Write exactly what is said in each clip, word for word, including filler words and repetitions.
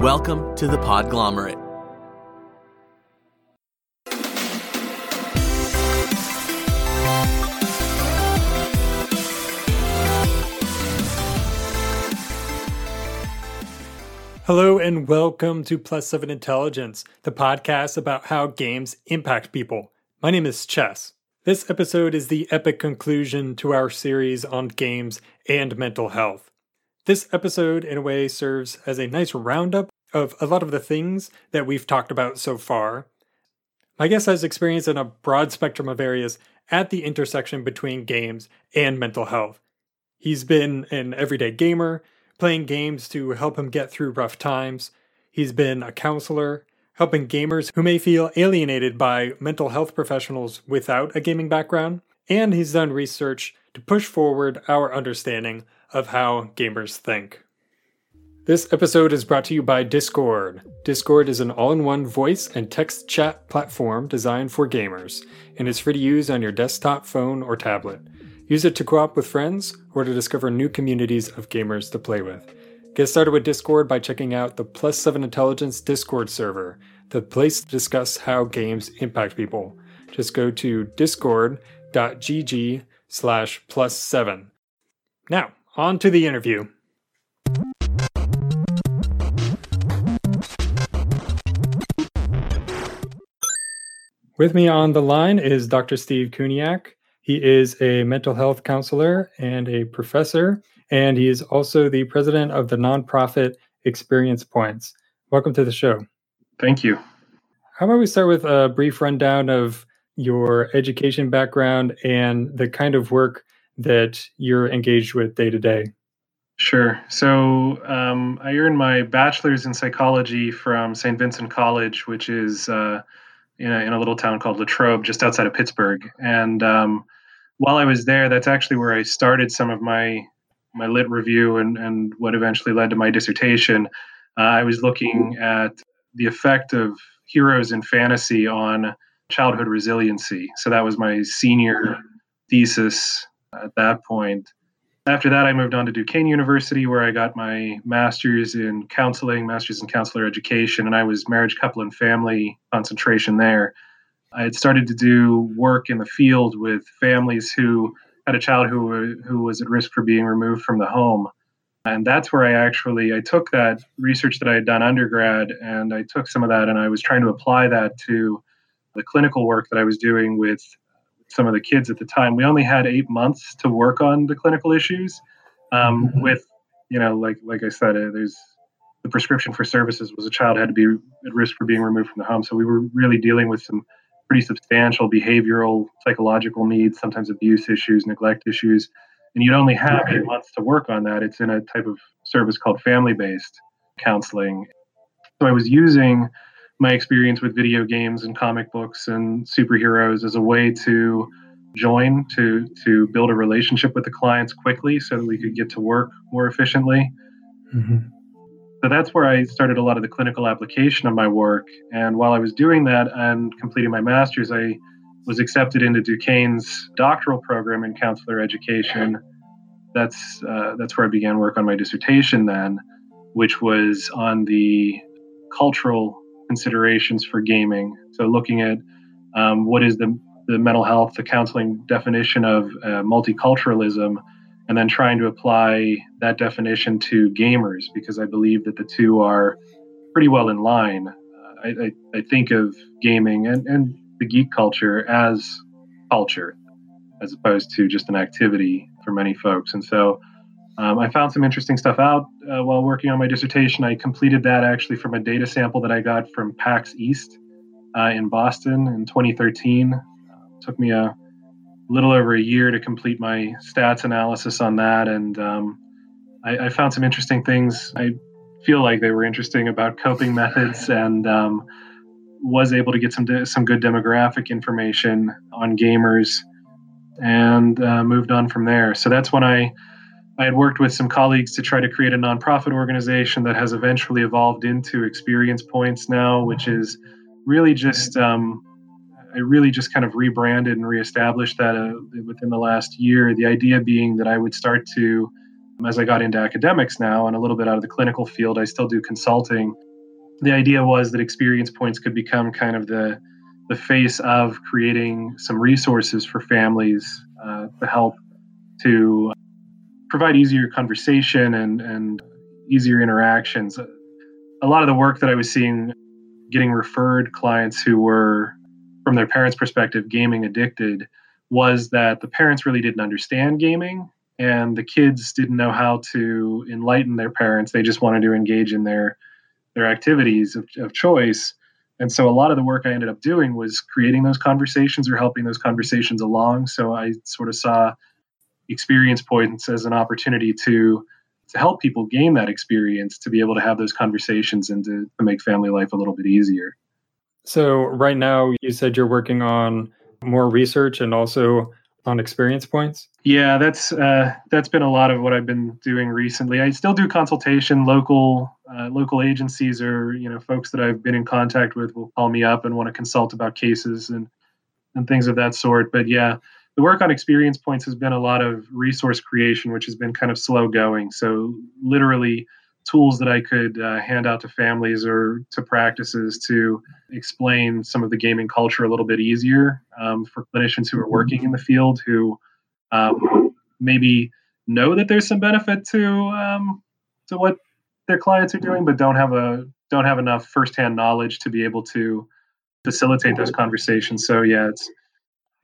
Welcome to the Podglomerate. Hello and welcome to Plus Seven Intelligence, the podcast about how games impact people. My name is Chess. This episode is the epic conclusion to our series on games and mental health. This episode, in a way, serves as a nice roundup of a lot of the things that we've talked about so far. My guest has experience in a broad spectrum of areas at the intersection between games and mental health. He's been an everyday gamer, playing games to help him get through rough times. He's been a counselor, helping gamers who may feel alienated by mental health professionals without a gaming background. And he's done research to push forward our understanding of how gamers think. This episode is brought to you by Discord. Discord is an all-in-one voice and text chat platform designed for gamers, and it's free to use on your desktop, phone, or tablet. Use it to co-op with friends or to discover new communities of gamers to play with. Get started with Discord by checking out the Plus Seven Intelligence Discord server, the place to discuss how games impact people. Just go to discord.gg slash plus seven. Now, on to the interview. With me on the line is Doctor Steve Kuniak. He is a mental health counselor and a professor, and he is also the president of the nonprofit Experience Points. Welcome to the show. Thank you. How about we start with a brief rundown of your education background and the kind of work that you're engaged with day to day? Sure. So um, I earned my bachelor's in psychology from Saint Vincent College, which is uh, in, a, in a little town called La Trobe, just outside of Pittsburgh. And um, while I was there, that's actually where I started some of my my lit review and, and what eventually led to my dissertation. Uh, I was looking at the effect of heroes in fantasy on childhood resiliency. So that was my senior thesis at that point. After that, I moved on to Duquesne University, where I got my master's in counseling, master's in counselor education, and I was marriage, couple, and family concentration there. I had started to do work in the field with families who had a child who were, who was at risk for being removed from the home. And that's where I actually, I took that research that I had done undergrad, and I took some of that, and I was trying to apply that to the clinical work that I was doing with some of the kids at the time. We only had eight months to work on the clinical issues. Um, mm-hmm. With, you know, like like I said, uh, there's the prescription for services was a child had to be at risk for being removed from the home. So we were really dealing with some pretty substantial behavioral, psychological needs, sometimes abuse issues, neglect issues. And you'd only have right. eight months to work on that. It's in a type of service called family-based counseling. So I was using my experience with video games and comic books and superheroes as a way to join, to to build a relationship with the clients quickly so that we could get to work more efficiently. Mm-hmm. So that's where I started a lot of the clinical application of my work. And while I was doing that and completing my master's, I was accepted into Duquesne's doctoral program in counselor education. That's, uh, that's where I began work on my dissertation then, which was on the cultural considerations for gaming. So looking at um, what is the, the mental health, the counseling definition of uh, multiculturalism, and then trying to apply that definition to gamers, because I believe that the two are pretty well in line. Uh, I, I, I think of gaming and, and the geek culture as culture, as opposed to just an activity for many folks. And so Um, I found some interesting stuff out uh, while working on my dissertation. I completed that actually from a data sample that I got from PAX East uh, in Boston in twenty thirteen. Uh, it took me a little over a year to complete my stats analysis on that. And um, I, I found some interesting things. I feel like they were interesting about coping methods, and um, was able to get some, de- some good demographic information on gamers, and uh, moved on from there. So that's when I... I had worked with some colleagues to try to create a nonprofit organization that has eventually evolved into Experience Points now, which is really just, um, I really just kind of rebranded and reestablished that uh, within the last year. The idea being that I would start to, as I got into academics now and a little bit out of the clinical field, I still do consulting. the idea was that experience points could become kind of the the face of creating some resources for families uh, to help to provide easier conversation and, and easier interactions. A lot of the work that I was seeing getting referred clients who were, from their parents' perspective, gaming addicted, was that the parents really didn't understand gaming and the kids didn't know how to enlighten their parents. They just wanted to engage in their their activities of, of choice. And so a lot of the work I ended up doing was creating those conversations or helping those conversations along. So I sort of saw experience points as an opportunity to to help people gain that experience, to be able to have those conversations and to, to make family life a little bit easier. So right now, you said you're working on more research and also on experience points? Yeah, that's uh, that's been a lot of what I've been doing recently. I still do consultation. Local uh, local agencies or, you know, folks that I've been in contact with will call me up and want to consult about cases and and things of that sort. But yeah, the work on experience points has been a lot of resource creation, which has been kind of slow going. So literally tools that I could uh, hand out to families or to practices to explain some of the gaming culture a little bit easier um, for clinicians who are working in the field, who um, maybe know that there's some benefit to um, to what their clients are doing, but don't have a don't have enough firsthand knowledge to be able to facilitate those conversations. So yeah, it's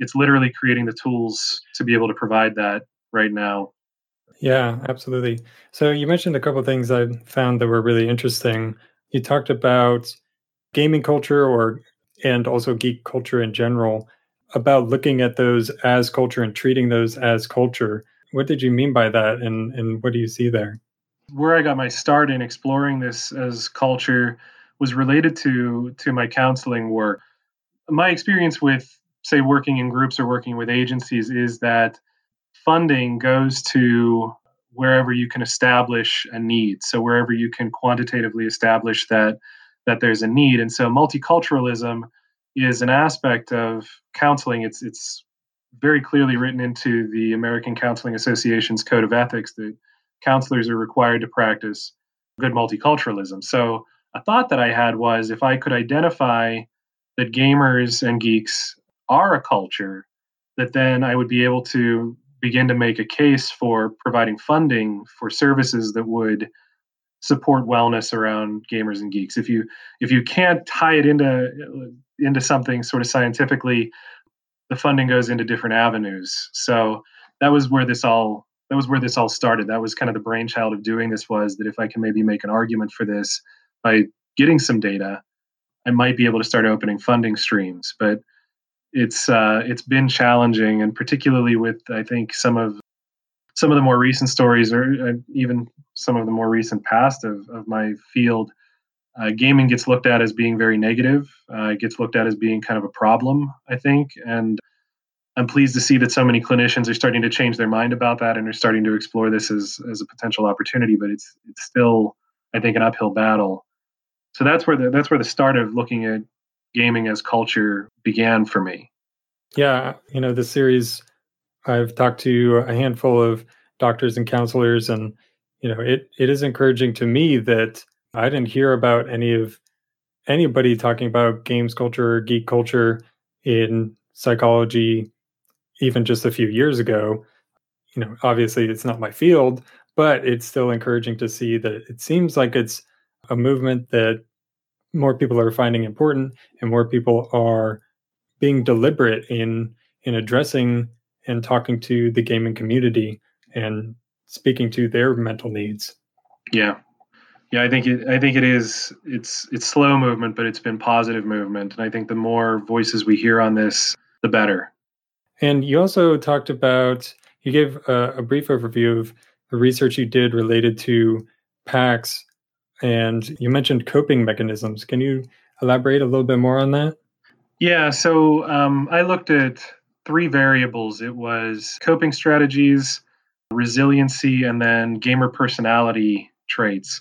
It's literally creating the tools to be able to provide that right now. Yeah, absolutely. So you mentioned a couple of things I found that were really interesting. You talked about gaming culture or and also geek culture in general, about looking at those as culture and treating those as culture. What did you mean by that, and, and what do you see there? Where I got my start in exploring this as culture was related to, to my counseling work. My experience with, say, working in groups or working with agencies is that funding goes to wherever you can establish a need. So wherever you can quantitatively establish that that there's a need. And so multiculturalism is an aspect of counseling. It's it's very clearly written into the American Counseling Association's Code of Ethics that counselors are required to practice good multiculturalism. So a thought that I had was, if I could identify that gamers and geeks are a culture, that then I would be able to begin to make a case for providing funding for services that would support wellness around gamers and geeks. If you if you can't tie it into into something sort of scientifically, the funding goes into different avenues. So that was where this all that was where this all started. That was kind of the brainchild of doing this, was that if I can maybe make an argument for this by getting some data, I might be able to start opening funding streams. But It's uh, it's been challenging, and particularly with, I think, some of some of the more recent stories, or even some of the more recent past of, of my field, uh, gaming gets looked at as being very negative. Uh, it gets looked at as being kind of a problem, I think. And I'm pleased to see that so many clinicians are starting to change their mind about that and are starting to explore this as as a potential opportunity. But it's it's still, I think, an uphill battle. So that's where the that's where the start of looking at gaming as culture began for me. Yeah, you know, this series, I've talked to a handful of doctors and counselors, and, you know, it it is encouraging to me that I didn't hear about any of anybody talking about games culture, geek culture in psychology, even just a few years ago. You know, obviously it's not my field, but it's still encouraging to see that it seems like it's a movement that more people are finding important, and more people are being deliberate in in addressing and talking to the gaming community and speaking to their mental needs. Yeah, yeah, I think it, I think it is. It's it's slow movement, but it's been positive movement, and I think the more voices we hear on this, the better. And you also talked about, you gave a, a brief overview of the research you did related to PAX. And you mentioned coping mechanisms. Can you elaborate a little bit more on that? Yeah, so um, I looked at three variables. It was coping strategies, resiliency, and then gamer personality traits.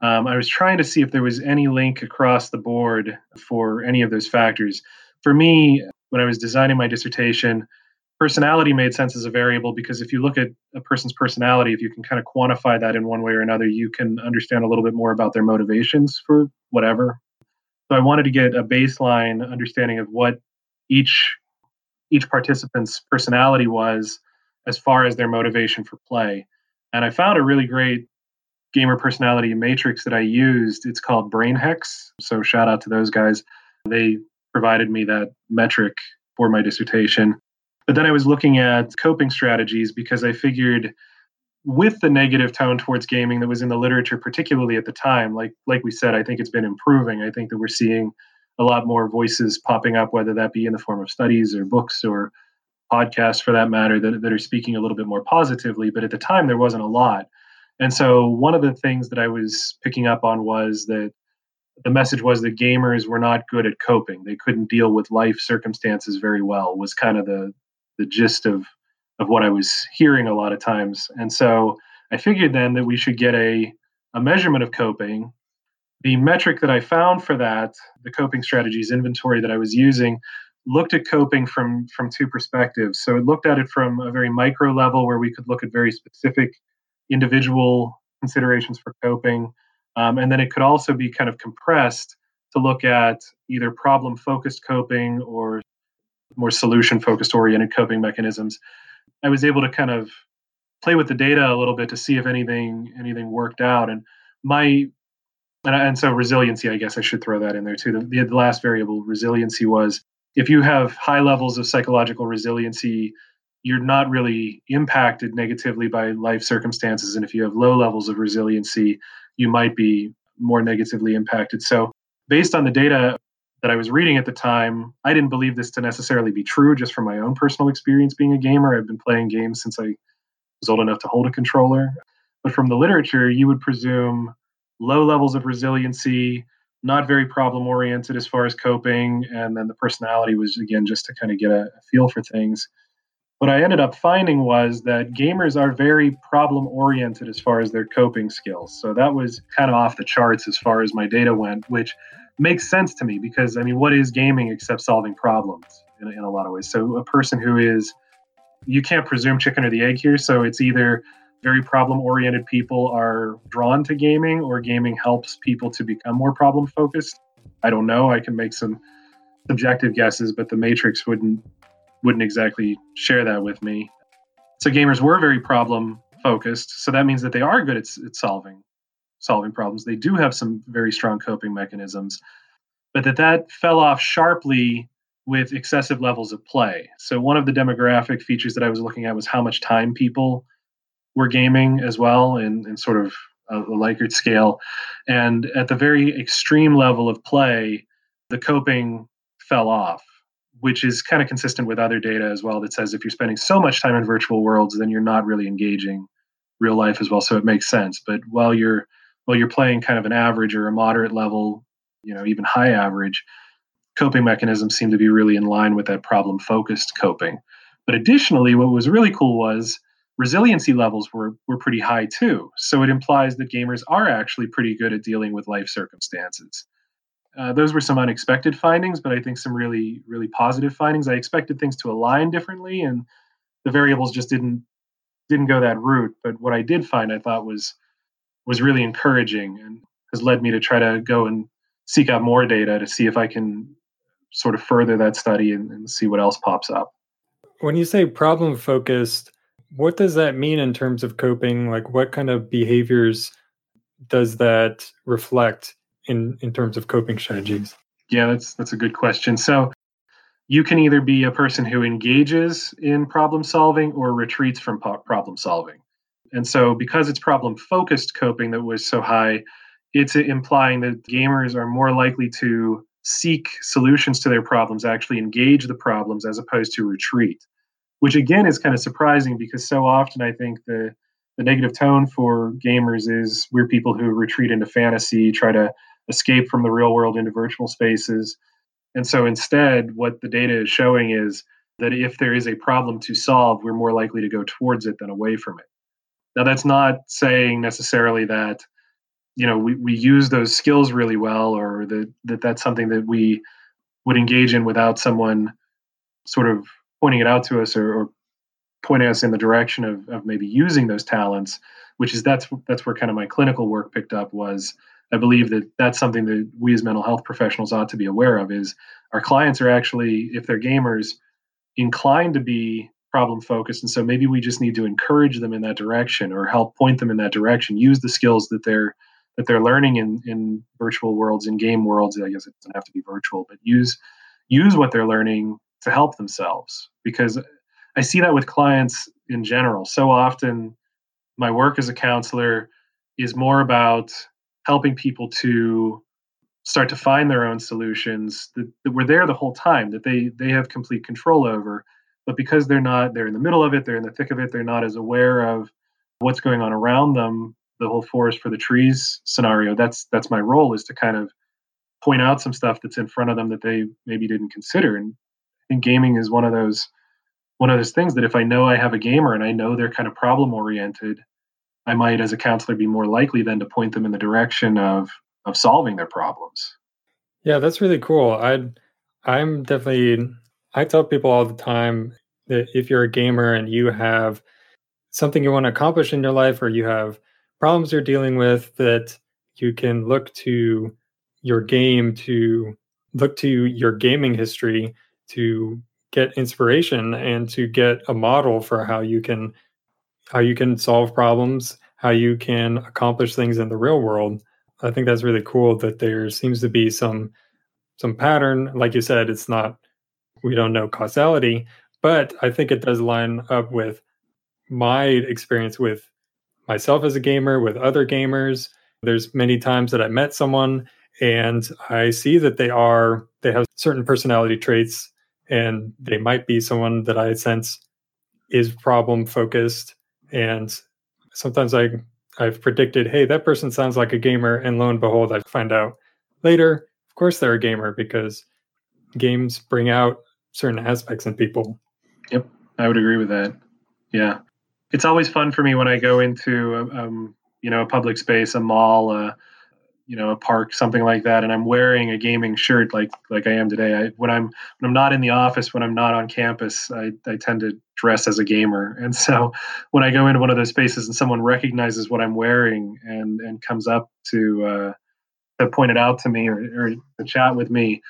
Um, I was trying to see if there was any link across the board for any of those factors. For me, when I was designing my dissertation, personality made sense as a variable because if you look at a person's personality, if you can kind of quantify that in one way or another, you can understand a little bit more about their motivations for whatever. So I wanted to get a baseline understanding of what each each participant's personality was as far as their motivation for play. And I found a really great gamer personality matrix that I used. It's called BrainHex. So shout out to those guys. They provided me that metric for my dissertation. But then I was looking at coping strategies because I figured with the negative tone towards gaming that was in the literature, particularly at the time, like like we said, I think it's been improving. I think that we're seeing a lot more voices popping up, whether that be in the form of studies or books or podcasts for that matter, that, that are speaking a little bit more positively. But at the time, there wasn't a lot. And so one of the things that I was picking up on was that the message was that gamers were not good at coping. They couldn't deal with life circumstances very well, was kind of the the gist of, of what I was hearing a lot of times. And so I figured then that we should get a, a measurement of coping. The metric that I found for that, the coping strategies inventory that I was using, looked at coping from, from two perspectives. So it looked at it from a very micro level where we could look at very specific individual considerations for coping. Um, and then it could also be kind of compressed to look at either problem-focused coping or more solution-focused oriented coping mechanisms. I was able to kind of play with the data a little bit to see if anything anything worked out. And my and, and so resiliency, I guess I should throw that in there too. The, the last variable, resiliency, was if you have high levels of psychological resiliency, you're not really impacted negatively by life circumstances. And if you have low levels of resiliency, you might be more negatively impacted. So based on the data that I was reading at the time, I didn't believe this to necessarily be true just from my own personal experience being a gamer. I've been playing games since I was old enough to hold a controller. But from the literature, you would presume low levels of resiliency, not very problem-oriented as far as coping, and then the personality was, again, just to kind of get a feel for things. What I ended up finding was that gamers are very problem-oriented as far as their coping skills. So that was kind of off the charts as far as my data went, which makes sense to me because, I mean, what is gaming except solving problems in, in a lot of ways? So a person who is, you can't presume chicken or the egg here, so it's either very problem-oriented people are drawn to gaming or gaming helps people to become more problem-focused. I don't know. I can make some subjective guesses, but the matrix wouldn't wouldn't exactly share that with me. So gamers were very problem-focused, so that means that they are good at, at solving solving problems. They do have some very strong coping mechanisms, but that that fell off sharply with excessive levels of play. So one of the demographic features that I was looking at was how much time people were gaming as well in, in sort of a, a Likert scale. And at the very extreme level of play, the coping fell off, which is kind of consistent with other data as well that says if you're spending so much time in virtual worlds, then you're not really engaging real life as well. So it makes sense. But while you're Well, you're playing kind of an average or a moderate level, you know, even high average, coping mechanisms seem to be really in line with that problem-focused coping. But additionally, what was really cool was resiliency levels were were pretty high too. So it implies that gamers are actually pretty good at dealing with life circumstances. Uh, those were some unexpected findings, but I think some really, really positive findings. I expected things to align differently, and the variables just didn't didn't go that route. But what I did find, I thought, was was really encouraging and has led me to try to go and seek out more data to see if I can sort of further that study and, and see what else pops up. When you say problem focused, what does that mean in terms of coping? Like what kind of behaviors does that reflect in, in terms of coping strategies? Yeah, that's, that's a good question. So you can either be a person who engages in problem solving or retreats from po- problem solving. And so because it's problem-focused coping that was so high, it's implying that gamers are more likely to seek solutions to their problems, actually engage the problems as opposed to retreat, which again is kind of surprising because so often I think the, the negative tone for gamers is we're people who retreat into fantasy, try to escape from the real world into virtual spaces. And so instead, what the data is showing is that if there is a problem to solve, we're more likely to go towards it than away from it. Now, that's not saying necessarily that, you know, we, we use those skills really well or that, that that's something that we would engage in without someone sort of pointing it out to us, or, or pointing us in the direction of, of maybe using those talents, which is that's that's where kind of my clinical work picked up. Was I believe that that's something that we as mental health professionals ought to be aware of, is our clients are actually, if they're gamers, inclined to be problem focused. And so maybe we just need to encourage them in that direction, or help point them in that direction, use the skills that they're that they're learning in, in virtual worlds, in game worlds. I guess it doesn't have to be virtual, but use use what they're learning to help themselves. Because I see that with clients in general. So often my work as a counselor is more about helping people to start to find their own solutions that, that were there the whole time, that they they have complete control over. But because they're not, they're in the middle of it, they're in the thick of it, they're not as aware of what's going on around them, the whole forest for the trees scenario. That's that's my role, is to kind of point out some stuff that's in front of them that they maybe didn't consider. And I think gaming is one of those one of those things that if I know I have a gamer and I know they're kind of problem oriented, I might as a counselor be more likely then to point them in the direction of of solving their problems. Yeah, that's really cool. I I'm definitely I tell people all the time that if you're a gamer and you have something you want to accomplish in your life, or you have problems you're dealing with, that you can look to your game, to look to your gaming history to get inspiration and to get a model for how you can how you can solve problems, how you can accomplish things in the real world. I think that's really cool that there seems to be some some pattern. Like you said, it's not, we don't know causality, but I think it does line up with my experience with myself as a gamer, with other gamers. There's many times that I met someone and I see that they are, they have certain personality traits, and they might be someone that I sense is problem focused. And sometimes I, I've predicted, hey, that person sounds like a gamer. And lo and behold, I find out later, of course they're a gamer, because games bring out certain aspects in people. Yep, I would agree with that. Yeah. It's always fun for me when I go into, um, you know, a public space, a mall, uh, you know, a park, something like that, and I'm wearing a gaming shirt, like like I am today. I, when I'm when I'm not in the office, when I'm not on campus, I, I tend to dress as a gamer. And so when I go into one of those spaces and someone recognizes what I'm wearing and and comes up to uh, to point it out to me, or, or to chat with me,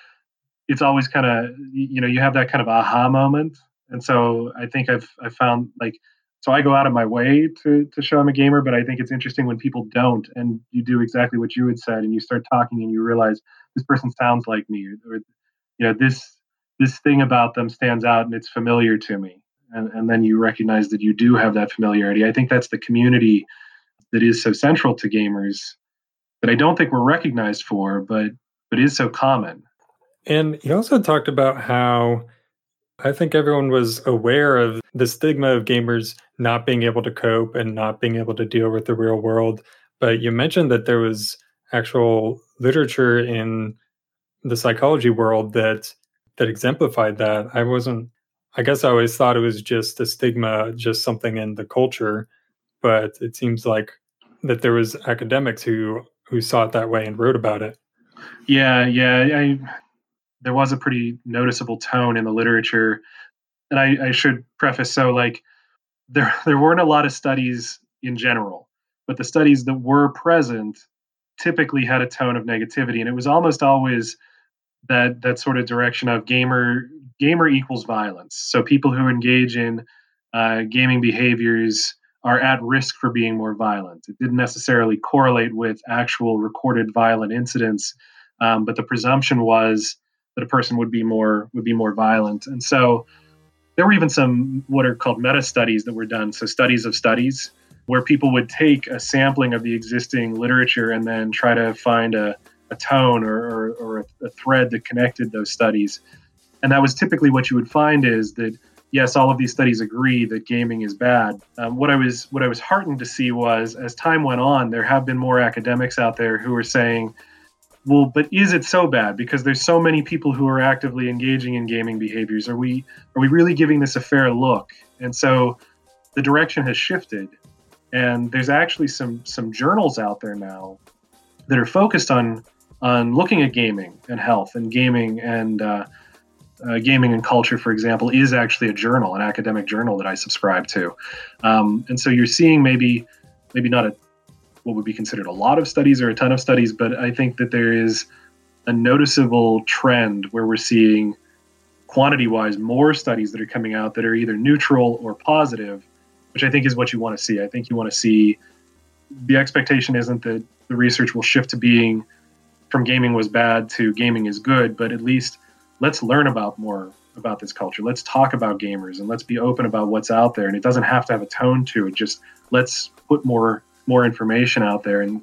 it's always kind of, you know, you have that kind of aha moment. And so I think I've I found like. So I go out of my way to to show I'm a gamer, but I think it's interesting when people don't, and you do exactly what you had said, and you start talking and you realize this person sounds like me, or, or you know, this this thing about them stands out and it's familiar to me. And, and then you recognize that you do have that familiarity. I think that's the community that is so central to gamers that I don't think we're recognized for, but but is so common. And you also talked about how I think everyone was aware of the stigma of gamers not being able to cope and not being able to deal with the real world. But you mentioned that there was actual literature in the psychology world that that exemplified that. I wasn't, I guess I always thought it was just a stigma, just something in the culture. But it seems like that there was academics who, who saw it that way and wrote about it. Yeah, yeah. I, there was a pretty noticeable tone in the literature. And I, I should preface, so like there there weren't a lot of studies in general, but the studies that were present typically had a tone of negativity. And it was almost always that that sort of direction of gamer gamer equals violence. So people who engage in uh, gaming behaviors are at risk for being more violent. It didn't necessarily correlate with actual recorded violent incidents, um, but the presumption was that a person would be more would be more violent. And so there were even some what are called meta studies that were done, so studies of studies, where people would take a sampling of the existing literature and then try to find a, a tone or, or, or a thread that connected those studies. And that was typically what you would find, is that, yes, all of these studies agree that gaming is bad. Um, what I was what I was heartened to see was, as time went on, there have been more academics out there who were saying, well, but is it so bad? Because there's so many people who are actively engaging in gaming behaviors. Are we are we really giving this a fair look? And so the direction has shifted. And there's actually some some journals out there now that are focused on on looking at gaming and health and gaming and uh, uh, Gaming and Culture, for example, is actually a journal, an academic journal that I subscribe to. Um, and so you're seeing maybe maybe not a what would be considered a lot of studies or a ton of studies, but I think that there is a noticeable trend where we're seeing quantity-wise more studies that are coming out that are either neutral or positive, which I think is what you want to see. I think you want to see the expectation isn't that the research will shift to being from gaming was bad to gaming is good, but at least let's learn about more about this culture. Let's talk about gamers and let's be open about what's out there. And it doesn't have to have a tone to it. Just let's put more more information out there. And,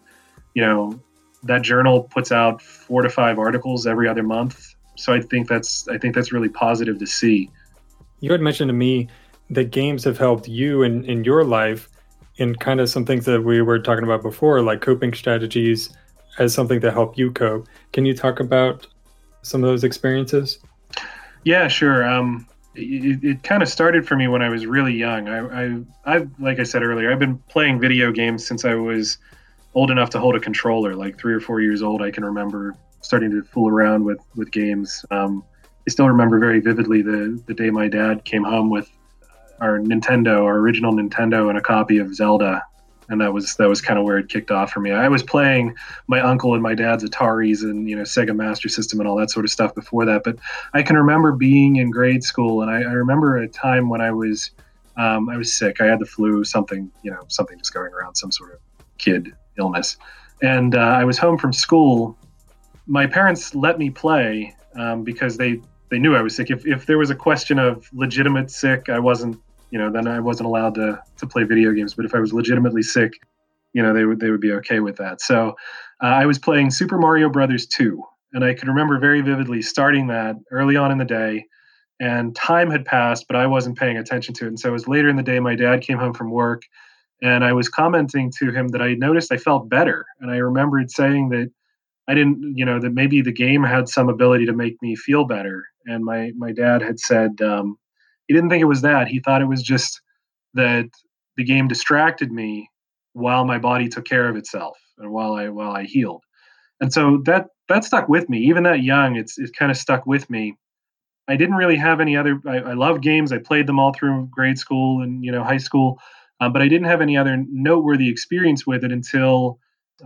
you know, that journal puts out four to five articles every other month. So I think that's I think that's really positive to see. You had mentioned to me that games have helped you in, in your life in kind of some things that we were talking about before, like coping strategies as something to help you cope. Can you talk about some of those experiences? Yeah, sure. Um, it, it kind of started for me when I was really young. I, I, I've, like I said earlier, I've been playing video games since I was old enough to hold a controller. Like three or four years old, I can remember starting to fool around with, with games. Um, I still remember very vividly the, the day my dad came home with our Nintendo, our original Nintendo, and a copy of Zelda. And that was that was kind of where it kicked off for me. I was playing my uncle and my dad's Ataris and, you know, Sega Master System and all that sort of stuff before that. But I can remember being in grade school, and I, I remember a time when I was um, I was sick. I had the flu, something, you know, something just going around, some sort of kid illness. And uh, I was home from school. My parents let me play um, because they, they knew I was sick. If if there was a question of legitimate sick, I wasn't. You know, then I wasn't allowed to to play video games. But if I was legitimately sick, you know, they would they would be okay with that. So uh, I was playing Super Mario Brothers two, and I can remember very vividly starting that early on in the day, and time had passed, but I wasn't paying attention to it. And so it was later in the day, my dad came home from work, and I was commenting to him that I noticed I felt better. And I remembered saying that I didn't, you know, that maybe the game had some ability to make me feel better. And my, my dad had said, um, he didn't think it was that. He thought it was just that the game distracted me while my body took care of itself and while I while I healed. And so that that stuck with me. Even that young, it's it kind of stuck with me. I didn't really have any other. I, I love games. I played them all through grade school and, you know, high school, uh, but I didn't have any other noteworthy experience with it until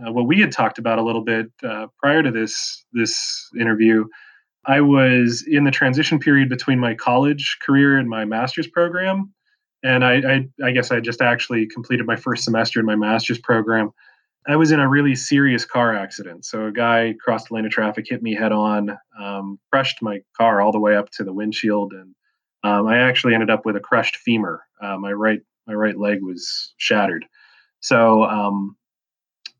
uh, what we had talked about a little bit uh, prior to this this interview. I was in the transition period between my college career and my master's program. And I, I, I guess I just actually completed my first semester in my master's program. I was in a really serious car accident. So a guy crossed the lane of traffic, hit me head on, um, crushed my car all the way up to the windshield. And um, I actually ended up with a crushed femur. Uh, my right my right leg was shattered. So um,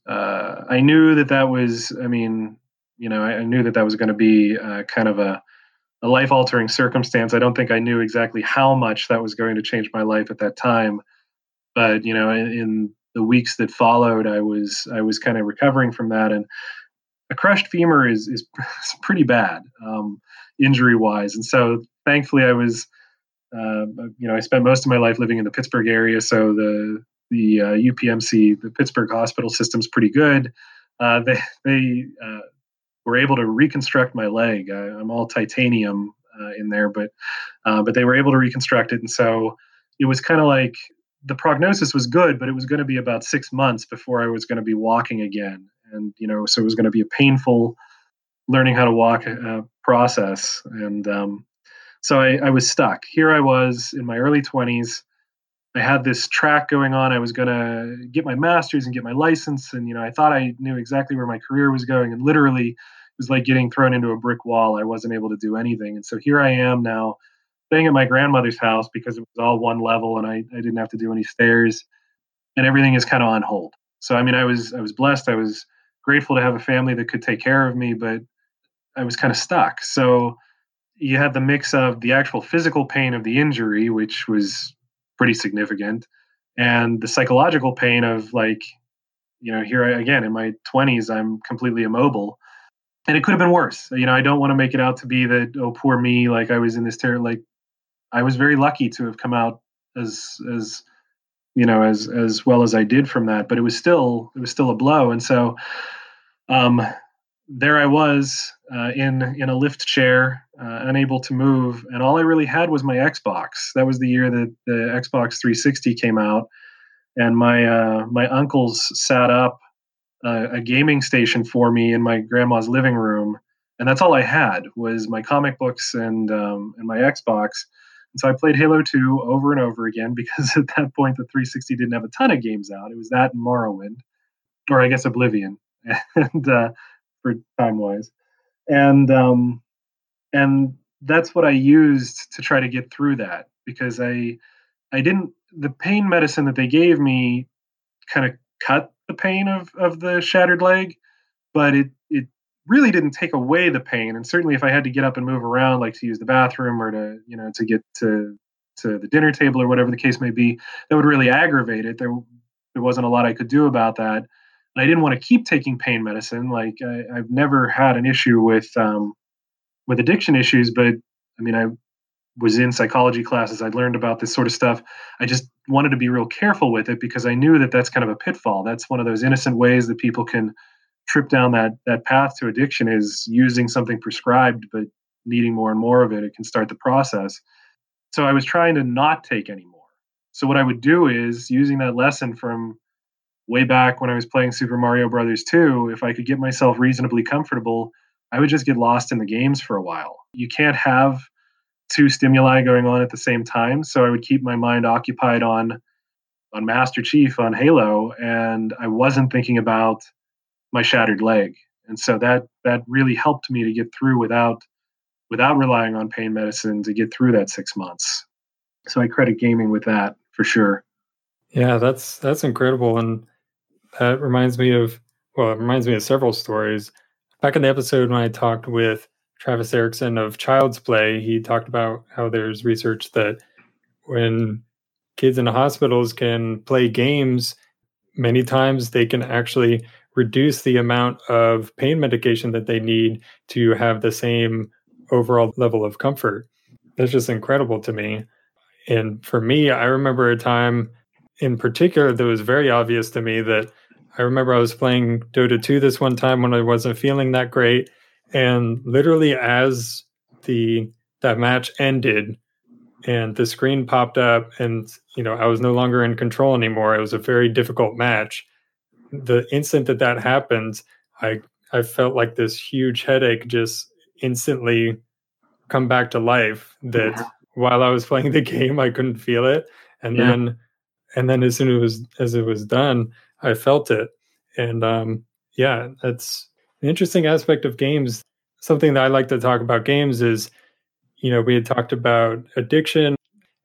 uh, I knew that that was, I mean... You know, I knew that that was going to be uh, kind of a, a life-altering circumstance. I don't think I knew exactly how much that was going to change my life at that time. But, you know, in, in the weeks that followed, I was I was kind of recovering from that. And a crushed femur is is pretty bad um, injury-wise. And so thankfully I was, uh, you know, I spent most of my life living in the Pittsburgh area. So the, the uh, U P M C, the Pittsburgh hospital system's pretty good. Uh, they... they uh, were able to reconstruct my leg. I, I'm all titanium uh, in there, but uh, but they were able to reconstruct it. And so it was kind of like the prognosis was good, but it was going to be about six months before I was going to be walking again. And, you know, so it was going to be a painful learning how to walk uh, process. And um, so I, I was stuck. Here I was in my early twenties. I had this track going on. I was going to get my master's and get my license. And, you know, I thought I knew exactly where my career was going. And literally, it was like getting thrown into a brick wall. I wasn't able to do anything. And so here I am now staying at my grandmother's house because it was all one level and I, I didn't have to do any stairs, and everything is kind of on hold. So, I mean, I was, I was blessed. I was grateful to have a family that could take care of me, but I was kind of stuck. So you had the mix of the actual physical pain of the injury, which was pretty significant, and the psychological pain of, like, you know, here I, again in my twenties, I'm completely immobile. And it could have been worse. You know, I don't want to make it out to be that, oh, poor me, like I was in this terror. Like, I was very lucky to have come out as, as you know, as as well as I did from that. But it was still, it was still a blow. And so, um, there I was uh, in in a lift chair, uh, unable to move, and all I really had was my Xbox. That was the year that the Xbox three sixty came out, and my uh, my uncles sat up uh, a gaming station for me in my grandma's living room, and that's all I had was my comic books and um, and my Xbox. And so I played Halo two over and over again because at that point the three sixty didn't have a ton of games out. It was that and Morrowind, or I guess Oblivion, and uh, for time wise, and um, and that's what I used to try to get through that, because I I didn't the pain medicine that they gave me kind of cut the pain of of the shattered leg, but it it. really didn't take away the pain. And certainly if I had to get up and move around, like to use the bathroom or to, you know, to get to, to the dinner table or whatever the case may be, that would really aggravate it. There, there wasn't a lot I could do about that. And I didn't want to keep taking pain medicine. Like I, I've never had an issue with, um, with addiction issues, but I mean, I was in psychology classes. I learned about this sort of stuff. I just wanted to be real careful with it because I knew that that's kind of a pitfall. That's one of those innocent ways that people can trip down that that path to addiction, is using something prescribed but needing more and more of it. It can start the process. So I was trying to not take any more. So what I would do is, using that lesson from way back when I was playing Super Mario Brothers two, if I could get myself reasonably comfortable, I would just get lost in the games for a while. You can't have two stimuli going on at the same time. So I would keep my mind occupied on on Master Chief, on Halo, and I wasn't thinking about my shattered leg. And so that that really helped me to get through without without relying on pain medicine to get through that six months. So I credit gaming with that for sure. Yeah, that's that's incredible. And that reminds me of, well, it reminds me of several stories. Back in the episode when I talked with Travis Erickson of Child's Play, he talked about how there's research that when kids in the hospitals can play games, many times they can actually reduce the amount of pain medication that they need to have the same overall level of comfort. That's just incredible to me. And for me, I remember a time in particular that was very obvious to me. That I remember I was playing Dota two this one time when I wasn't feeling that great. And literally as the that match ended and the screen popped up and, you know, I was no longer in control anymore. It was a very difficult match. The instant that that happened, I I felt like this huge headache just instantly come back to life. That yeah. While I was playing the game, I couldn't feel it, and yeah. then and then as soon as it was as it was done, I felt it. And um, yeah, that's an interesting aspect of games. Something that I like to talk about games is, you know, we had talked about addiction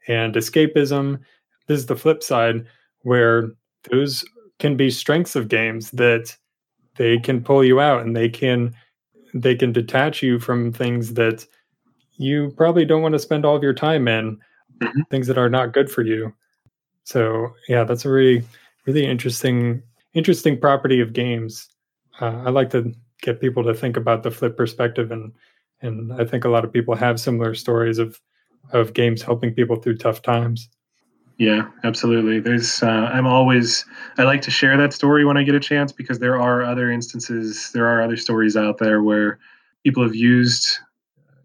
and escapism. This is the flip side, where those can be strengths of games, that they can pull you out and they can they can detach you from things that you probably don't want to spend all of your time in, mm-hmm. things that are not good for you. So yeah, that's a really really interesting interesting property of games. Uh, I like to get people to think about the flip perspective, and and I think a lot of people have similar stories of of games helping people through tough times. Yeah, absolutely. There's, uh, I'm always, I like to share that story when I get a chance, because there are other instances, there are other stories out there where people have used,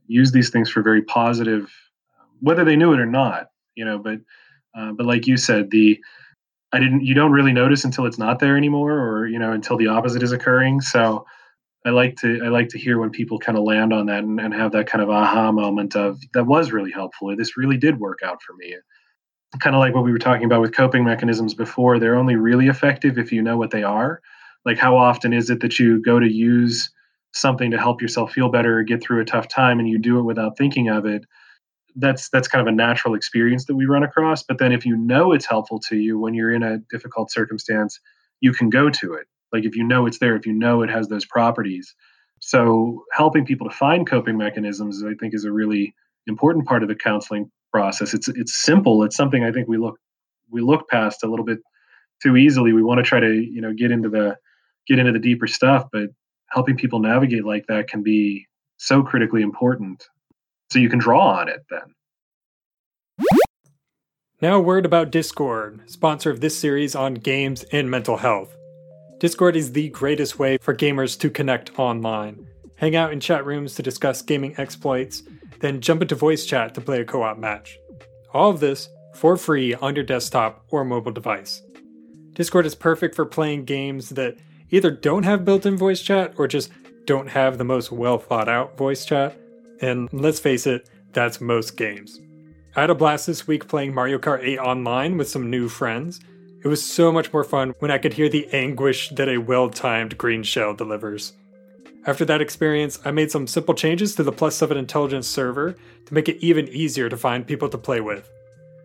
used these things for very positive, whether they knew it or not, you know, but, uh, but like you said, the, I didn't, you don't really notice until it's not there anymore, or, you know, until the opposite is occurring. So I like to, I like to hear when people kind of land on that and, and have that kind of aha moment of, that was really helpful. This really did work out for me. Kind of like what we were talking about with coping mechanisms before, they're only really effective if you know what they are. Like, how often is it that you go to use something to help yourself feel better or get through a tough time, and you do it without thinking of it? That's that's kind of a natural experience that we run across. But then if you know it's helpful to you when you're in a difficult circumstance, you can go to it. Like, if you know it's there, if you know it has those properties. So helping people to find coping mechanisms, I think, is a really important part of the counseling process. It's it's simple. It's something I think we look we look past a little bit too easily. We want to try to, you know, get into the get into the deeper stuff, but helping people navigate like that can be so critically important. So you can draw on it then. Now a word about Discord, sponsor of this series on games and mental health. Discord is the greatest way for gamers to connect online. Hang out in chat rooms to discuss gaming exploits, then jump into voice chat to play a co-op match. All of this for free on your desktop or mobile device. Discord is perfect for playing games that either don't have built-in voice chat or just don't have the most well-thought-out voice chat. And let's face it, that's most games. I had a blast this week playing Mario Kart eight online with some new friends. It was so much more fun when I could hear the anguish that a well-timed green shell delivers. After that experience, I made some simple changes to the Plus Seven Intelligence server to make it even easier to find people to play with.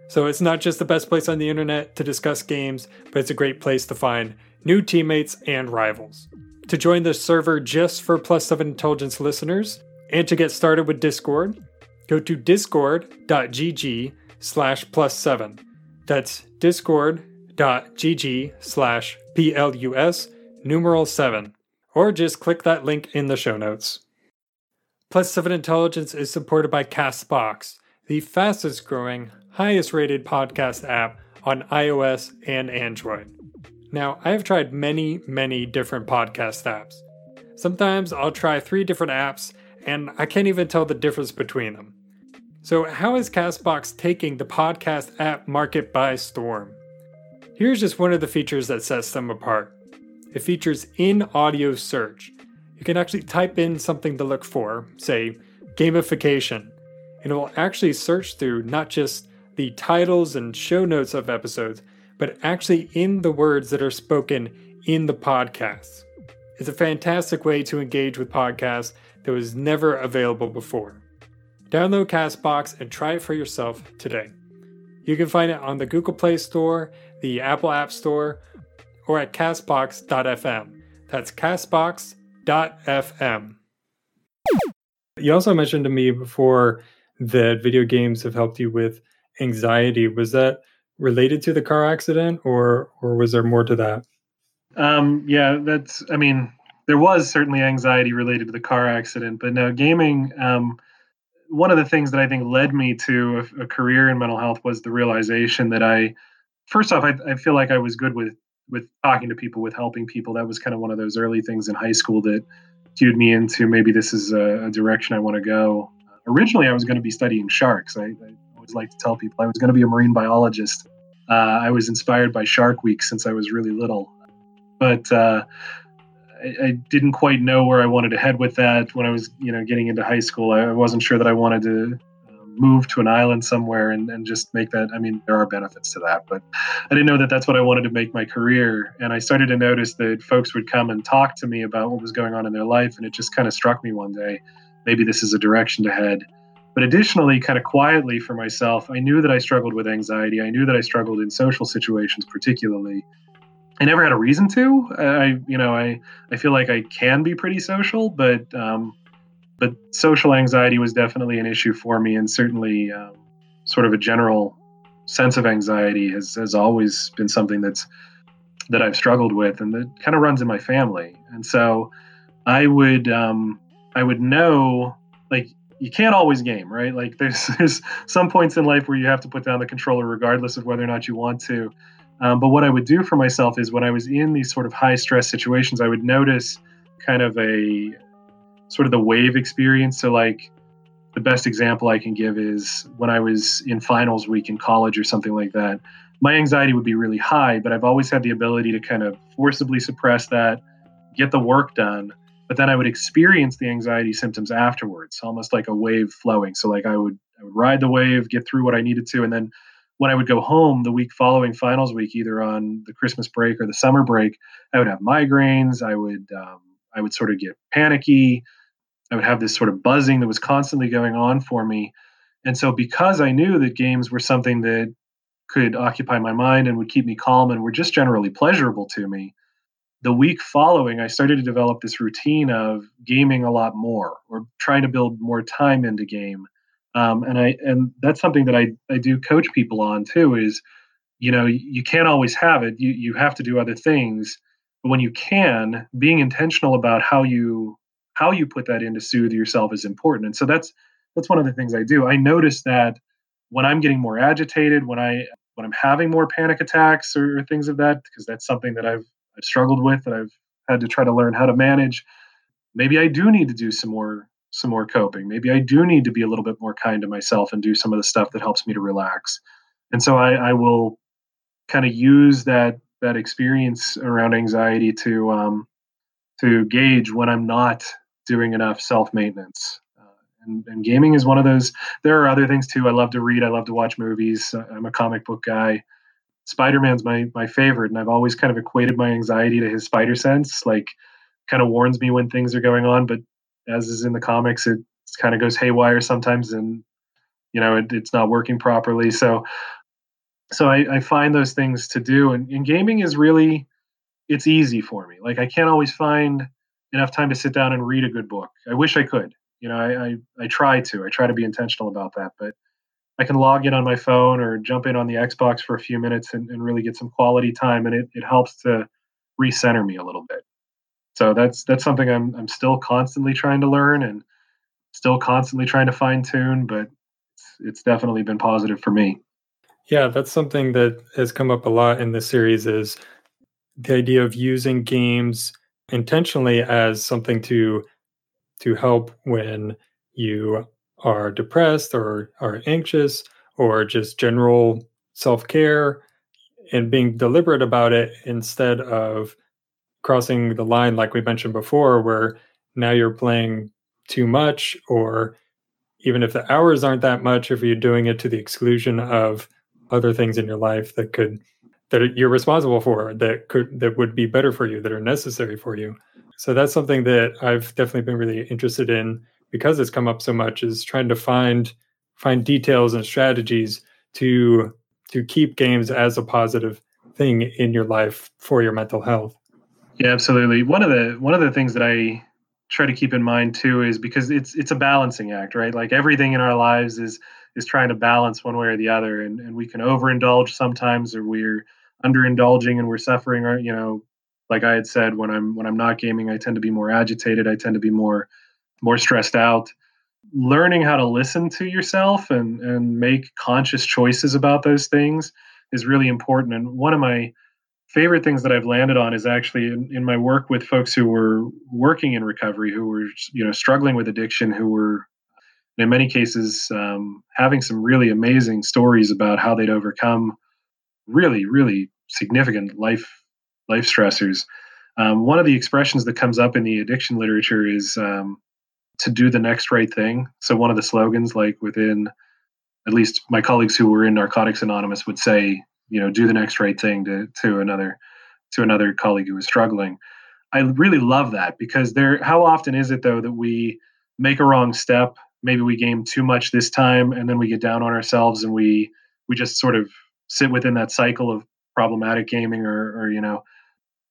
So it's not just the best place on the internet to discuss games, but it's a great place to find new teammates and rivals. To join the server just for Plus Seven Intelligence listeners, and to get started with Discord, go to discord dot g g slash plus seven. That's discord dot g g slash plus numeral seven, or just click that link in the show notes. Plus Seven Intelligence is supported by Castbox, the fastest growing, highest rated podcast app on iOS and Android. Now, I have tried many, many different podcast apps. Sometimes I'll try three different apps and I can't even tell the difference between them. So how is Castbox taking the podcast app market by storm? Here's just one of the features that sets them apart. It features in-audio search. You can actually type in something to look for, say, gamification, and it will actually search through not just the titles and show notes of episodes, but actually in the words that are spoken in the podcasts. It's a fantastic way to engage with podcasts that was never available before. Download Castbox and try it for yourself today. You can find it on the Google Play Store, the Apple App Store, or at castbox dot f m. That's castbox dot f m. You also mentioned to me before that video games have helped you with anxiety. Was that related to the car accident, or or was there more to that? Um, yeah, that's, I mean, there was certainly anxiety related to the car accident, but no, gaming, um, one of the things that I think led me to a, a career in mental health was the realization that I, first off, I, I feel like I was good with, with talking to people, with helping people. That was kind of one of those early things in high school that cued me into maybe this is a, a direction I want to go. Originally, I was going to be studying sharks. I, I always like to tell people I was going to be a marine biologist. Uh, I was inspired by Shark Week since I was really little. But uh, I, I didn't quite know where I wanted to head with that. When I was, you know, getting into high school, I wasn't sure that I wanted to move to an island somewhere and, and just make that. I mean, there are benefits to that, but I didn't know that that's what I wanted to make my career. And I started to notice that folks would come and talk to me about what was going on in their life. And it just kind of struck me one day, maybe this is a direction to head. But additionally, kind of quietly for myself, I knew that I struggled with anxiety. I knew that I struggled in social situations, particularly. I never had a reason to. I, you know, I, I feel like I can be pretty social, but, um, but social anxiety was definitely an issue for me. And certainly um, sort of a general sense of anxiety has, has always been something that's, that I've struggled with and that kind of runs in my family. And so I would, um, I would know, like, you can't always game, right? Like there's, there's some points in life where you have to put down the controller regardless of whether or not you want to. Um, but what I would do for myself is when I was in these sort of high stress situations, I would notice kind of a sort of the wave experience. So like the best example I can give is when I was in finals week in college or something like that, my anxiety would be really high, but I've always had the ability to kind of forcibly suppress that, get the work done. But then I would experience the anxiety symptoms afterwards, almost like a wave flowing. So like I would, I would ride the wave, get through what I needed to, and then when I would go home the week following finals week, either on the Christmas break or the summer break, I would have migraines. I would, um, I would sort of get panicky. I would have this sort of buzzing that was constantly going on for me. And so because I knew that games were something that could occupy my mind and would keep me calm and were just generally pleasurable to me, the week following, I started to develop this routine of gaming a lot more or trying to build more time into game. Um, and I and that's something that I, I do coach people on too is, you know, you can't always have it. You you have to do other things. But when you can, being intentional about how you how you put that in to soothe yourself is important. And so that's that's one of the things I do. I notice that when I'm getting more agitated, when I when I'm having more panic attacks or, or things of that, because that's something that I've I've struggled with that I've had to try to learn how to manage. Maybe I do need to do some more some more coping. Maybe I do need to be a little bit more kind to myself and do some of the stuff that helps me to relax. And so I, I will kind of use that that experience around anxiety to um, to gauge when I'm not doing enough self-maintenance. Uh, and, and gaming is one of those. There are other things too. I love to read. I love to watch movies. I'm a comic book guy. Spider-Man's my my favorite, and I've always kind of equated my anxiety to his spider sense. Like, kind of warns me when things are going on, but as is in the comics, it kind of goes haywire sometimes, and you know it, it's not working properly. So, so I, I find those things to do, and, and gaming is really, it's easy for me. Like, I can't always find enough time to sit down and read a good book. I wish I could. You know, I I, I try to. I try to be intentional about that, but I can log in on my phone or jump in on the Xbox for a few minutes and, and really get some quality time. And it, it helps to recenter me a little bit. So that's, that's something I'm, I'm still constantly trying to learn and still constantly trying to fine tune, but it's, it's definitely been positive for me. Yeah. That's something that has come up a lot in this series, is the idea of using games intentionally as something to, to help when you are depressed or are anxious or just general self-care, and being deliberate about it instead of crossing the line, like we mentioned before, where now you're playing too much, or even if the hours aren't that much, if you're doing it to the exclusion of other things in your life that could, that you're responsible for, that could, that would be better for you, that are necessary for you. So that's something that I've definitely been really interested in, because it's come up so much, is trying to find find details and strategies to to keep games as a positive thing in your life for your mental health. Yeah, absolutely. One of the one of the things that I try to keep in mind too is, because it's it's a balancing act, right? Like, everything in our lives is is trying to balance one way or the other, and, and we can overindulge sometimes, or we're underindulging and we're suffering. Or, you know, like I had said, when I'm when I'm not gaming, I tend to be more agitated. I tend to be more more stressed out. Learning how to listen to yourself and, and make conscious choices about those things is really important. And one of my favorite things that I've landed on is actually in, in my work with folks who were working in recovery, who were, you know, struggling with addiction, who were, in many cases, um, having some really amazing stories about how they'd overcome really, really significant life life stressors. Um, one of the expressions that comes up in the addiction literature is, um, to do the next right thing. So one of the slogans, like within, at least my colleagues who were in Narcotics Anonymous would say, you know, do the next right thing to, to another, to another colleague who was struggling. I really love that, because there, how often is it though, that we make a wrong step, maybe we game too much this time, and then we get down on ourselves, and we, we just sort of sit within that cycle of problematic gaming, or, or, you know,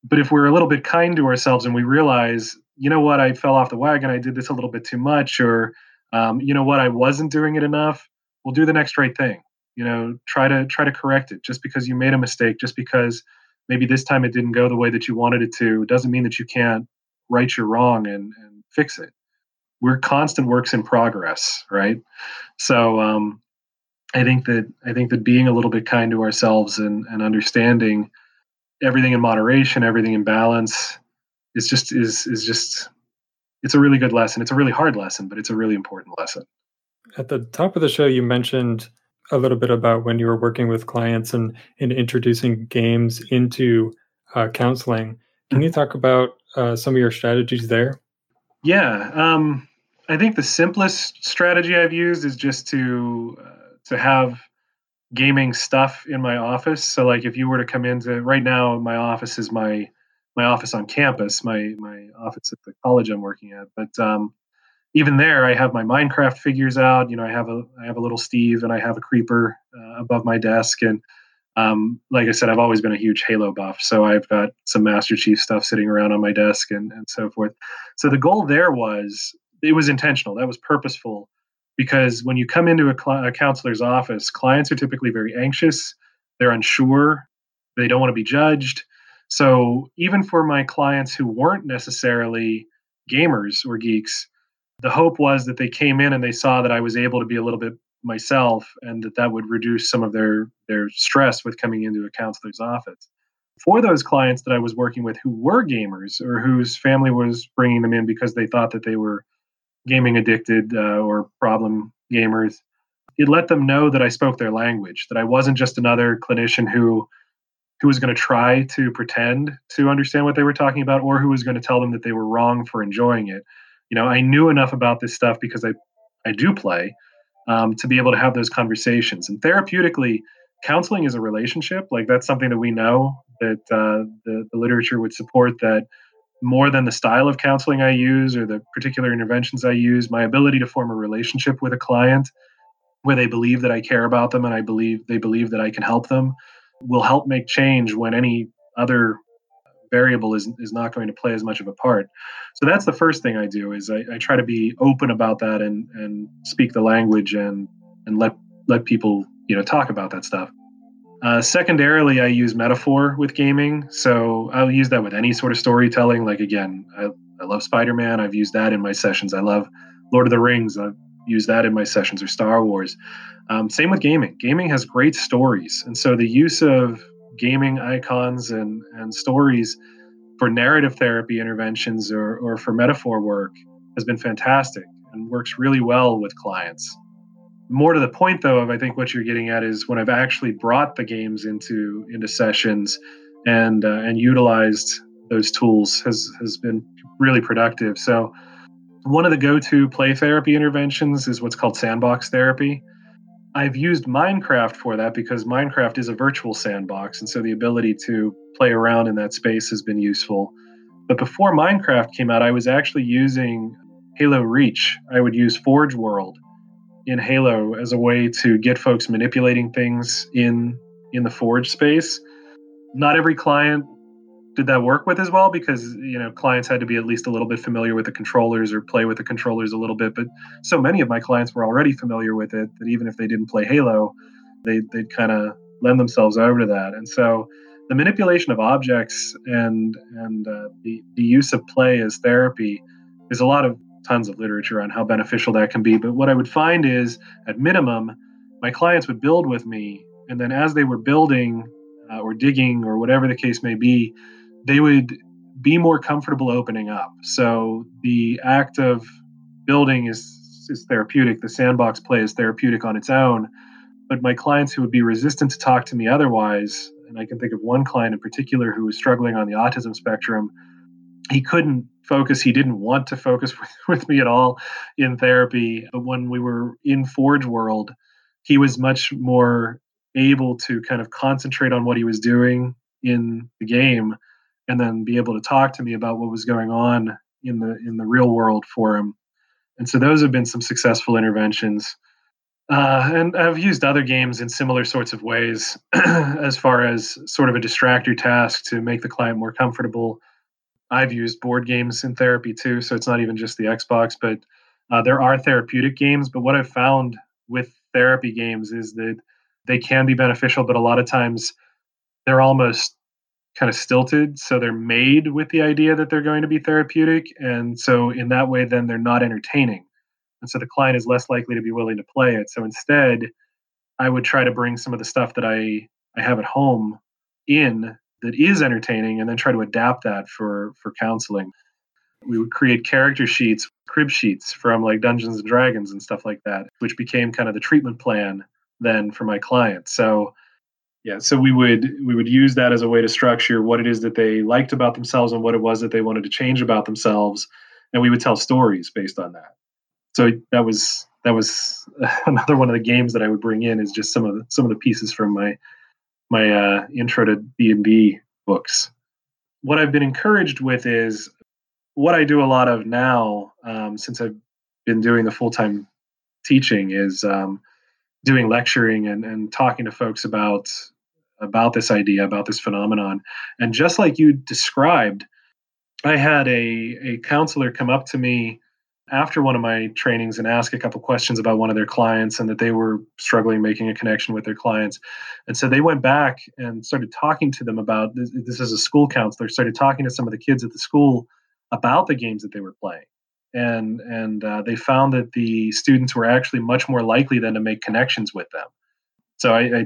but if we're a little bit kind to ourselves and we realize, you know what, I fell off the wagon, I did this a little bit too much, or, um, you know what, I wasn't doing it enough, we'll do the next right thing. You know, try to try to correct it. Just because you made a mistake, just because maybe this time it didn't go the way that you wanted it to, doesn't mean that you can't right your wrong and, and fix it. We're constant works in progress, right? So um, I think that I think that being a little bit kind to ourselves and, and understanding everything in moderation, everything in balance, It's just is is just it's a really good lesson. It's a really hard lesson, but it's a really important lesson. At the top of the show, you mentioned a little bit about when you were working with clients and, and introducing games into uh, counseling. Can you talk about uh, some of your strategies there? Yeah, um, I think the simplest strategy I've used is just to uh, to have gaming stuff in my office. So, like, if you were to come into, right now, my office is my my office on campus, my my office at the college I'm working at. But um, even there, I have my Minecraft figures out. You know, I have a I have a little Steve, and I have a creeper uh, above my desk. And um, like I said, I've always been a huge Halo buff, so I've got some Master Chief stuff sitting around on my desk, and and so forth. So the goal there was, it was intentional. That was purposeful, because when you come into a, cl- a counselor's office, clients are typically very anxious. They're unsure. They don't want to be judged. So even for my clients who weren't necessarily gamers or geeks, the hope was that they came in and they saw that I was able to be a little bit myself, and that that would reduce some of their, their stress with coming into a counselor's office. for those clients that I was working with who were gamers or whose family was bringing them in because they thought that they were gaming addicted uh, or problem gamers, it let them know that I spoke their language, that I wasn't just another clinician who who was going to try to pretend to understand what they were talking about or who was going to tell them that they were wrong for enjoying it. You know, I knew enough about this stuff because I, I do play um, to be able to have those conversations. And therapeutically, counseling is a relationship. Like, that's something that we know that uh, the, the literature would support, that more than the style of counseling I use or the particular interventions I use, my ability to form a relationship with a client where they believe that I care about them and I believe they believe that I can help them will help make change when any other variable is is not going to play as much of a part. So that's the first thing I do, is I, I try to be open about that and and speak the language and and let let people, you know, talk about that stuff. Uh, secondarily, I use metaphor with gaming. So I'll use that with any sort of storytelling. Like, again, I, I love Spider-Man. I've used that in my sessions. I love Lord of the Rings. I've used that in my sessions, or Star Wars. Um, same with gaming. Gaming has great stories. And so the use of gaming icons and, and stories for narrative therapy interventions or, or for metaphor work has been fantastic and works really well with clients. More to the point, though, of I think what you're getting at is when I've actually brought the games into into sessions and uh, and utilized those tools has has been really productive. So one of the go-to play therapy interventions is what's called sandbox therapy. I've used Minecraft for that because Minecraft is a virtual sandbox, and so the ability to play around in that space has been useful. But before Minecraft came out, I was actually using Halo Reach. I would use Forge World in Halo as a way to get folks manipulating things in in the Forge space. Not every client did that work with as well, because, you know, clients had to be at least a little bit familiar with the controllers or play with the controllers a little bit. But so many of my clients were already familiar with it that even if they didn't play Halo, they, they'd kind of lend themselves over to that. And so the manipulation of objects and and uh, the, the use of play as therapy, there's a lot of tons of literature on how beneficial that can be. But what I would find is, at minimum, my clients would build with me. And then as they were building uh, or digging or whatever the case may be, they would be more comfortable opening up. So the act of building is, is therapeutic. The sandbox play is therapeutic on its own. But my clients who would be resistant to talk to me otherwise, and I can think of one client in particular who was struggling on the autism spectrum, he couldn't focus. He didn't want to focus with, with me at all in therapy. But when we were in Forge World, he was much more able to kind of concentrate on what he was doing in the game and then be able to talk to me about what was going on in the in the real world for him. And so those have been some successful interventions. Uh, and I've used other games in similar sorts of ways as far as sort of a distractor task to make the client more comfortable. I've used board games in therapy too, so it's not even just the Xbox, but uh, there are therapeutic games. But what I've found with therapy games is that they can be beneficial, but a lot of times they're almost kind of stilted. So they're made with the idea that they're going to be therapeutic. And so in that way, then they're not entertaining. And so the client is less likely to be willing to play it. So instead, I would try to bring some of the stuff that I, I have at home in that is entertaining, and then try to adapt that for, for counseling. We would create character sheets, crib sheets from like Dungeons and Dragons and stuff like that, which became kind of the treatment plan then for my clients. So yeah, so we would we would use that as a way to structure what it is that they liked about themselves and what it was that they wanted to change about themselves, and we would tell stories based on that. So that was that was another one of the games that I would bring in, is just some of the, some of the pieces from my my uh, intro to D and D books. What I've been encouraged with is what I do a lot of now, um, since I've been doing the full-time teaching, is um, doing lecturing and, and talking to folks about, about this idea, about this phenomenon. And just like you described, I had a, a counselor come up to me after one of my trainings and ask a couple questions about one of their clients, and that they were struggling making a connection with their clients. And so they went back and started talking to them about this. This is a school counselor, started talking to some of the kids at the school about the games that they were playing. And, and uh, they found that the students were actually much more likely than to make connections with them. So I, I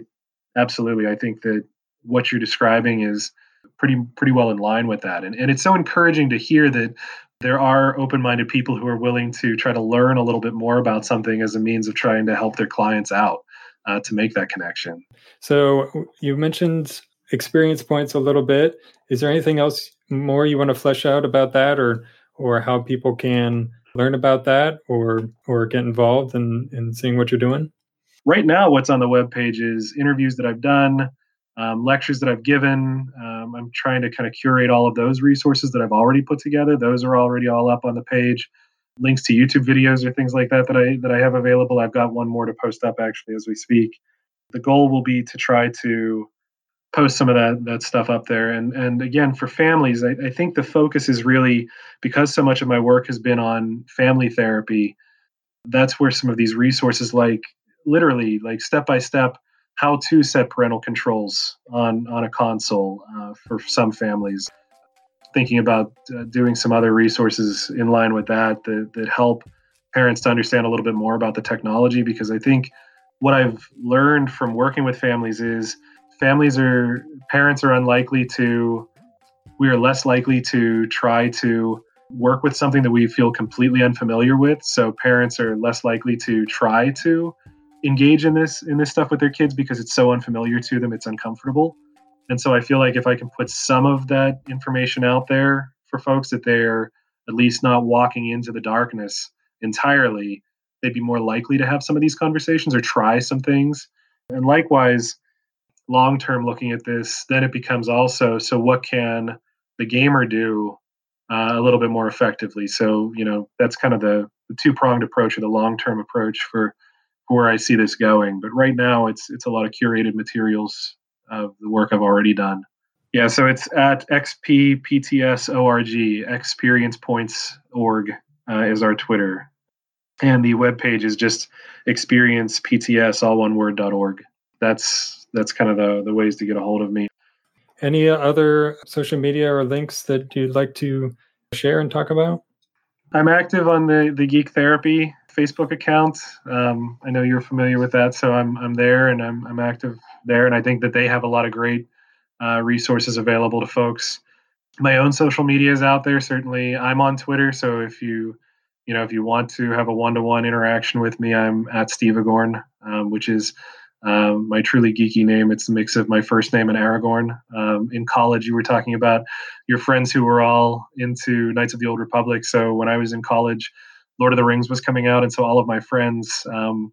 absolutely, I think that what you're describing is pretty pretty well in line with that. And and it's so encouraging to hear that there are open-minded people who are willing to try to learn a little bit more about something as a means of trying to help their clients out uh, to make that connection. So you mentioned experience points a little bit. Is there anything else more you want to flesh out about that, or or how people can learn about that or or get involved in, in seeing what you're doing? Right now, what's on the webpage is interviews that I've done, Um, lectures that I've given. Um, I'm trying to kind of curate all of those resources that I've already put together. Those are already all up on the page. Links to YouTube videos or things like that that I that I have available. I've got one more to post up actually as we speak. The goal will be to try to post some of that that stuff up there. And and again, for families, I, I think the focus is really, because so much of my work has been on family therapy, that's where some of these resources, like literally, like step-by-step, how to set parental controls on, on a console uh, for some families. Thinking about uh, doing some other resources in line with that, that that help parents to understand a little bit more about the technology, because I think what I've learned from working with families is families are, parents are unlikely to, we are less likely to try to work with something that we feel completely unfamiliar with. So parents are less likely to try to engage in this in this stuff with their kids because it's so unfamiliar to them, it's uncomfortable. And so I feel like if I can put some of that information out there for folks, that they're at least not walking into the darkness entirely, they'd be more likely to have some of these conversations or try some things. And likewise, long-term looking at this, then it becomes also, so what can the gamer do uh, a little bit more effectively? So, you know, that's kind of the, the two-pronged approach or the long-term approach for where I see this going. But right now it's it's a lot of curated materials of the work I've already done. Yeah, so it's at X P P T S dot org, experience points dot org uh, is our Twitter. And the webpage is just experience P T S, all one word, .org. That's, that's kind of the, the ways to get a hold of me. Any other social media or links that you'd like to share and talk about? I'm active on the, the Geek Therapy Facebook account. Um, I know you're familiar with that, so I'm I'm there and I'm I'm active there, and I think that they have a lot of great uh, resources available to folks. My own social media is out there. Certainly, I'm on Twitter, so if you you know if you want to have a one-to-one interaction with me, I'm at Steve Agorn, um, which is um, my truly geeky name. It's a mix of my first name and Aragorn. Um, in college, you were talking about your friends who were all into Knights of the Old Republic. So when I was in college, Lord of the Rings was coming out, and so all of my friends, um,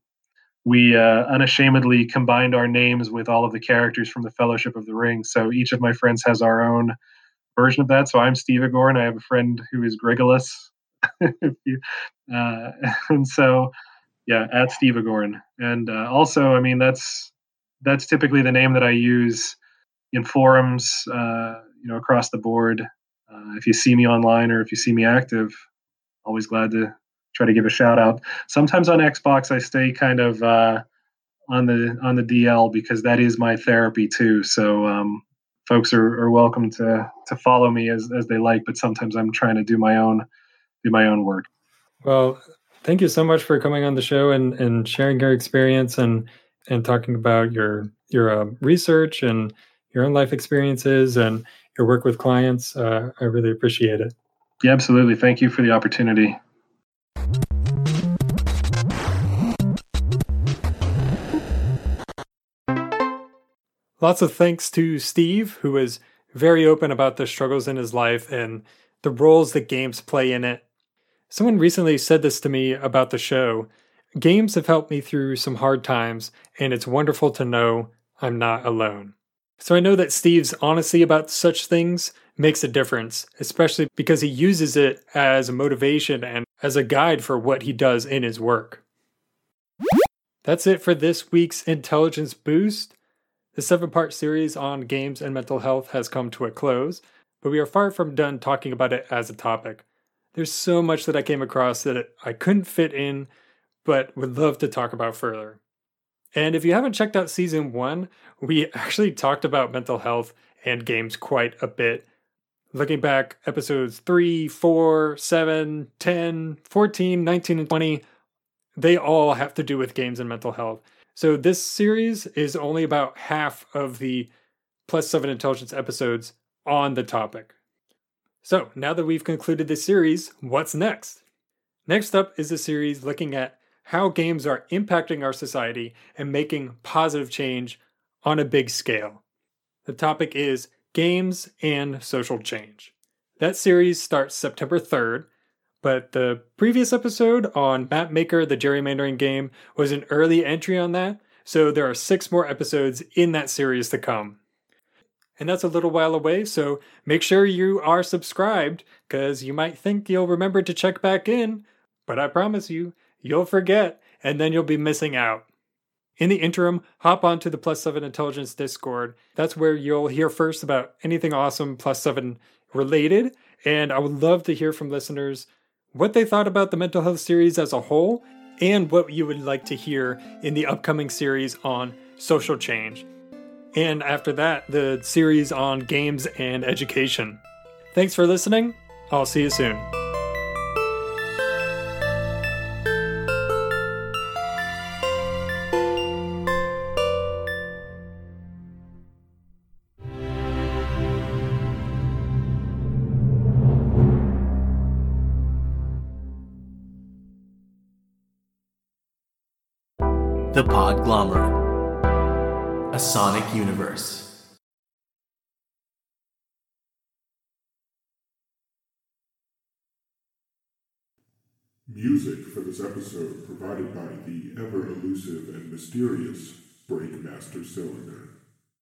we uh, unashamedly combined our names with all of the characters from the Fellowship of the Ring. So each of my friends has our own version of that. So I'm Steve Agorn. I have a friend who is Grigolus. uh, and so, yeah, at Steve Agorn. And uh, also, I mean, that's that's typically the name that I use in forums, uh, you know, across the board. Uh, if you see me online or if you see me active, always glad to try to give a shout out. Sometimes on Xbox, I stay kind of uh, on the on the D L because that is my therapy too. So um, folks are, are welcome to to follow me as, as they like, but sometimes I'm trying to do my own do my own work. Well, thank you so much for coming on the show and, and sharing your experience and and talking about your your uh, research and your own life experiences and your work with clients. Uh, I really appreciate it. Yeah, absolutely. Thank you for the opportunity. Lots of thanks to Steve, who is very open about the struggles in his life and the roles that games play in it. Someone recently said this to me about the show. Games have helped me through some hard times, and it's wonderful to know I'm not alone. So I know that Steve's honesty about such things makes a difference, especially because he uses it as a motivation and as a guide for what he does in his work. That's it for this week's Intelligence Boost. The seven-part series on games and mental health has come to a close, but we are far from done talking about it as a topic. There's so much that I came across that I couldn't fit in, but would love to talk about further. And if you haven't checked out season one, we actually talked about mental health and games quite a bit. Looking back, episodes three, four, seven, ten, fourteen, nineteen, and twenty, they all have to do with games and mental health. So this series is only about half of the Plus Seven Intelligence episodes on the topic. So now that we've concluded this series, what's next? Next up is a series looking at how games are impacting our society and making positive change on a big scale. The topic is games and social change. That series starts September third, but the previous episode on Mapmaker, the gerrymandering game, was an early entry on that, so there are six more episodes in that series to come. And that's a little while away, so make sure you are subscribed, because you might think you'll remember to check back in, but I promise you, you'll forget, and then you'll be missing out. In the interim, hop onto the Plus Seven Intelligence Discord. That's where you'll hear first about anything awesome Plus Seven related, and I would love to hear from listeners what they thought about the mental health series as a whole, and what you would like to hear in the upcoming series on social change. And after that, the series on games and education. Thanks for listening. I'll see you soon. The Podglomerate, a sonic universe. Music for this episode provided by the ever elusive and mysterious Breakmaster Cylinder.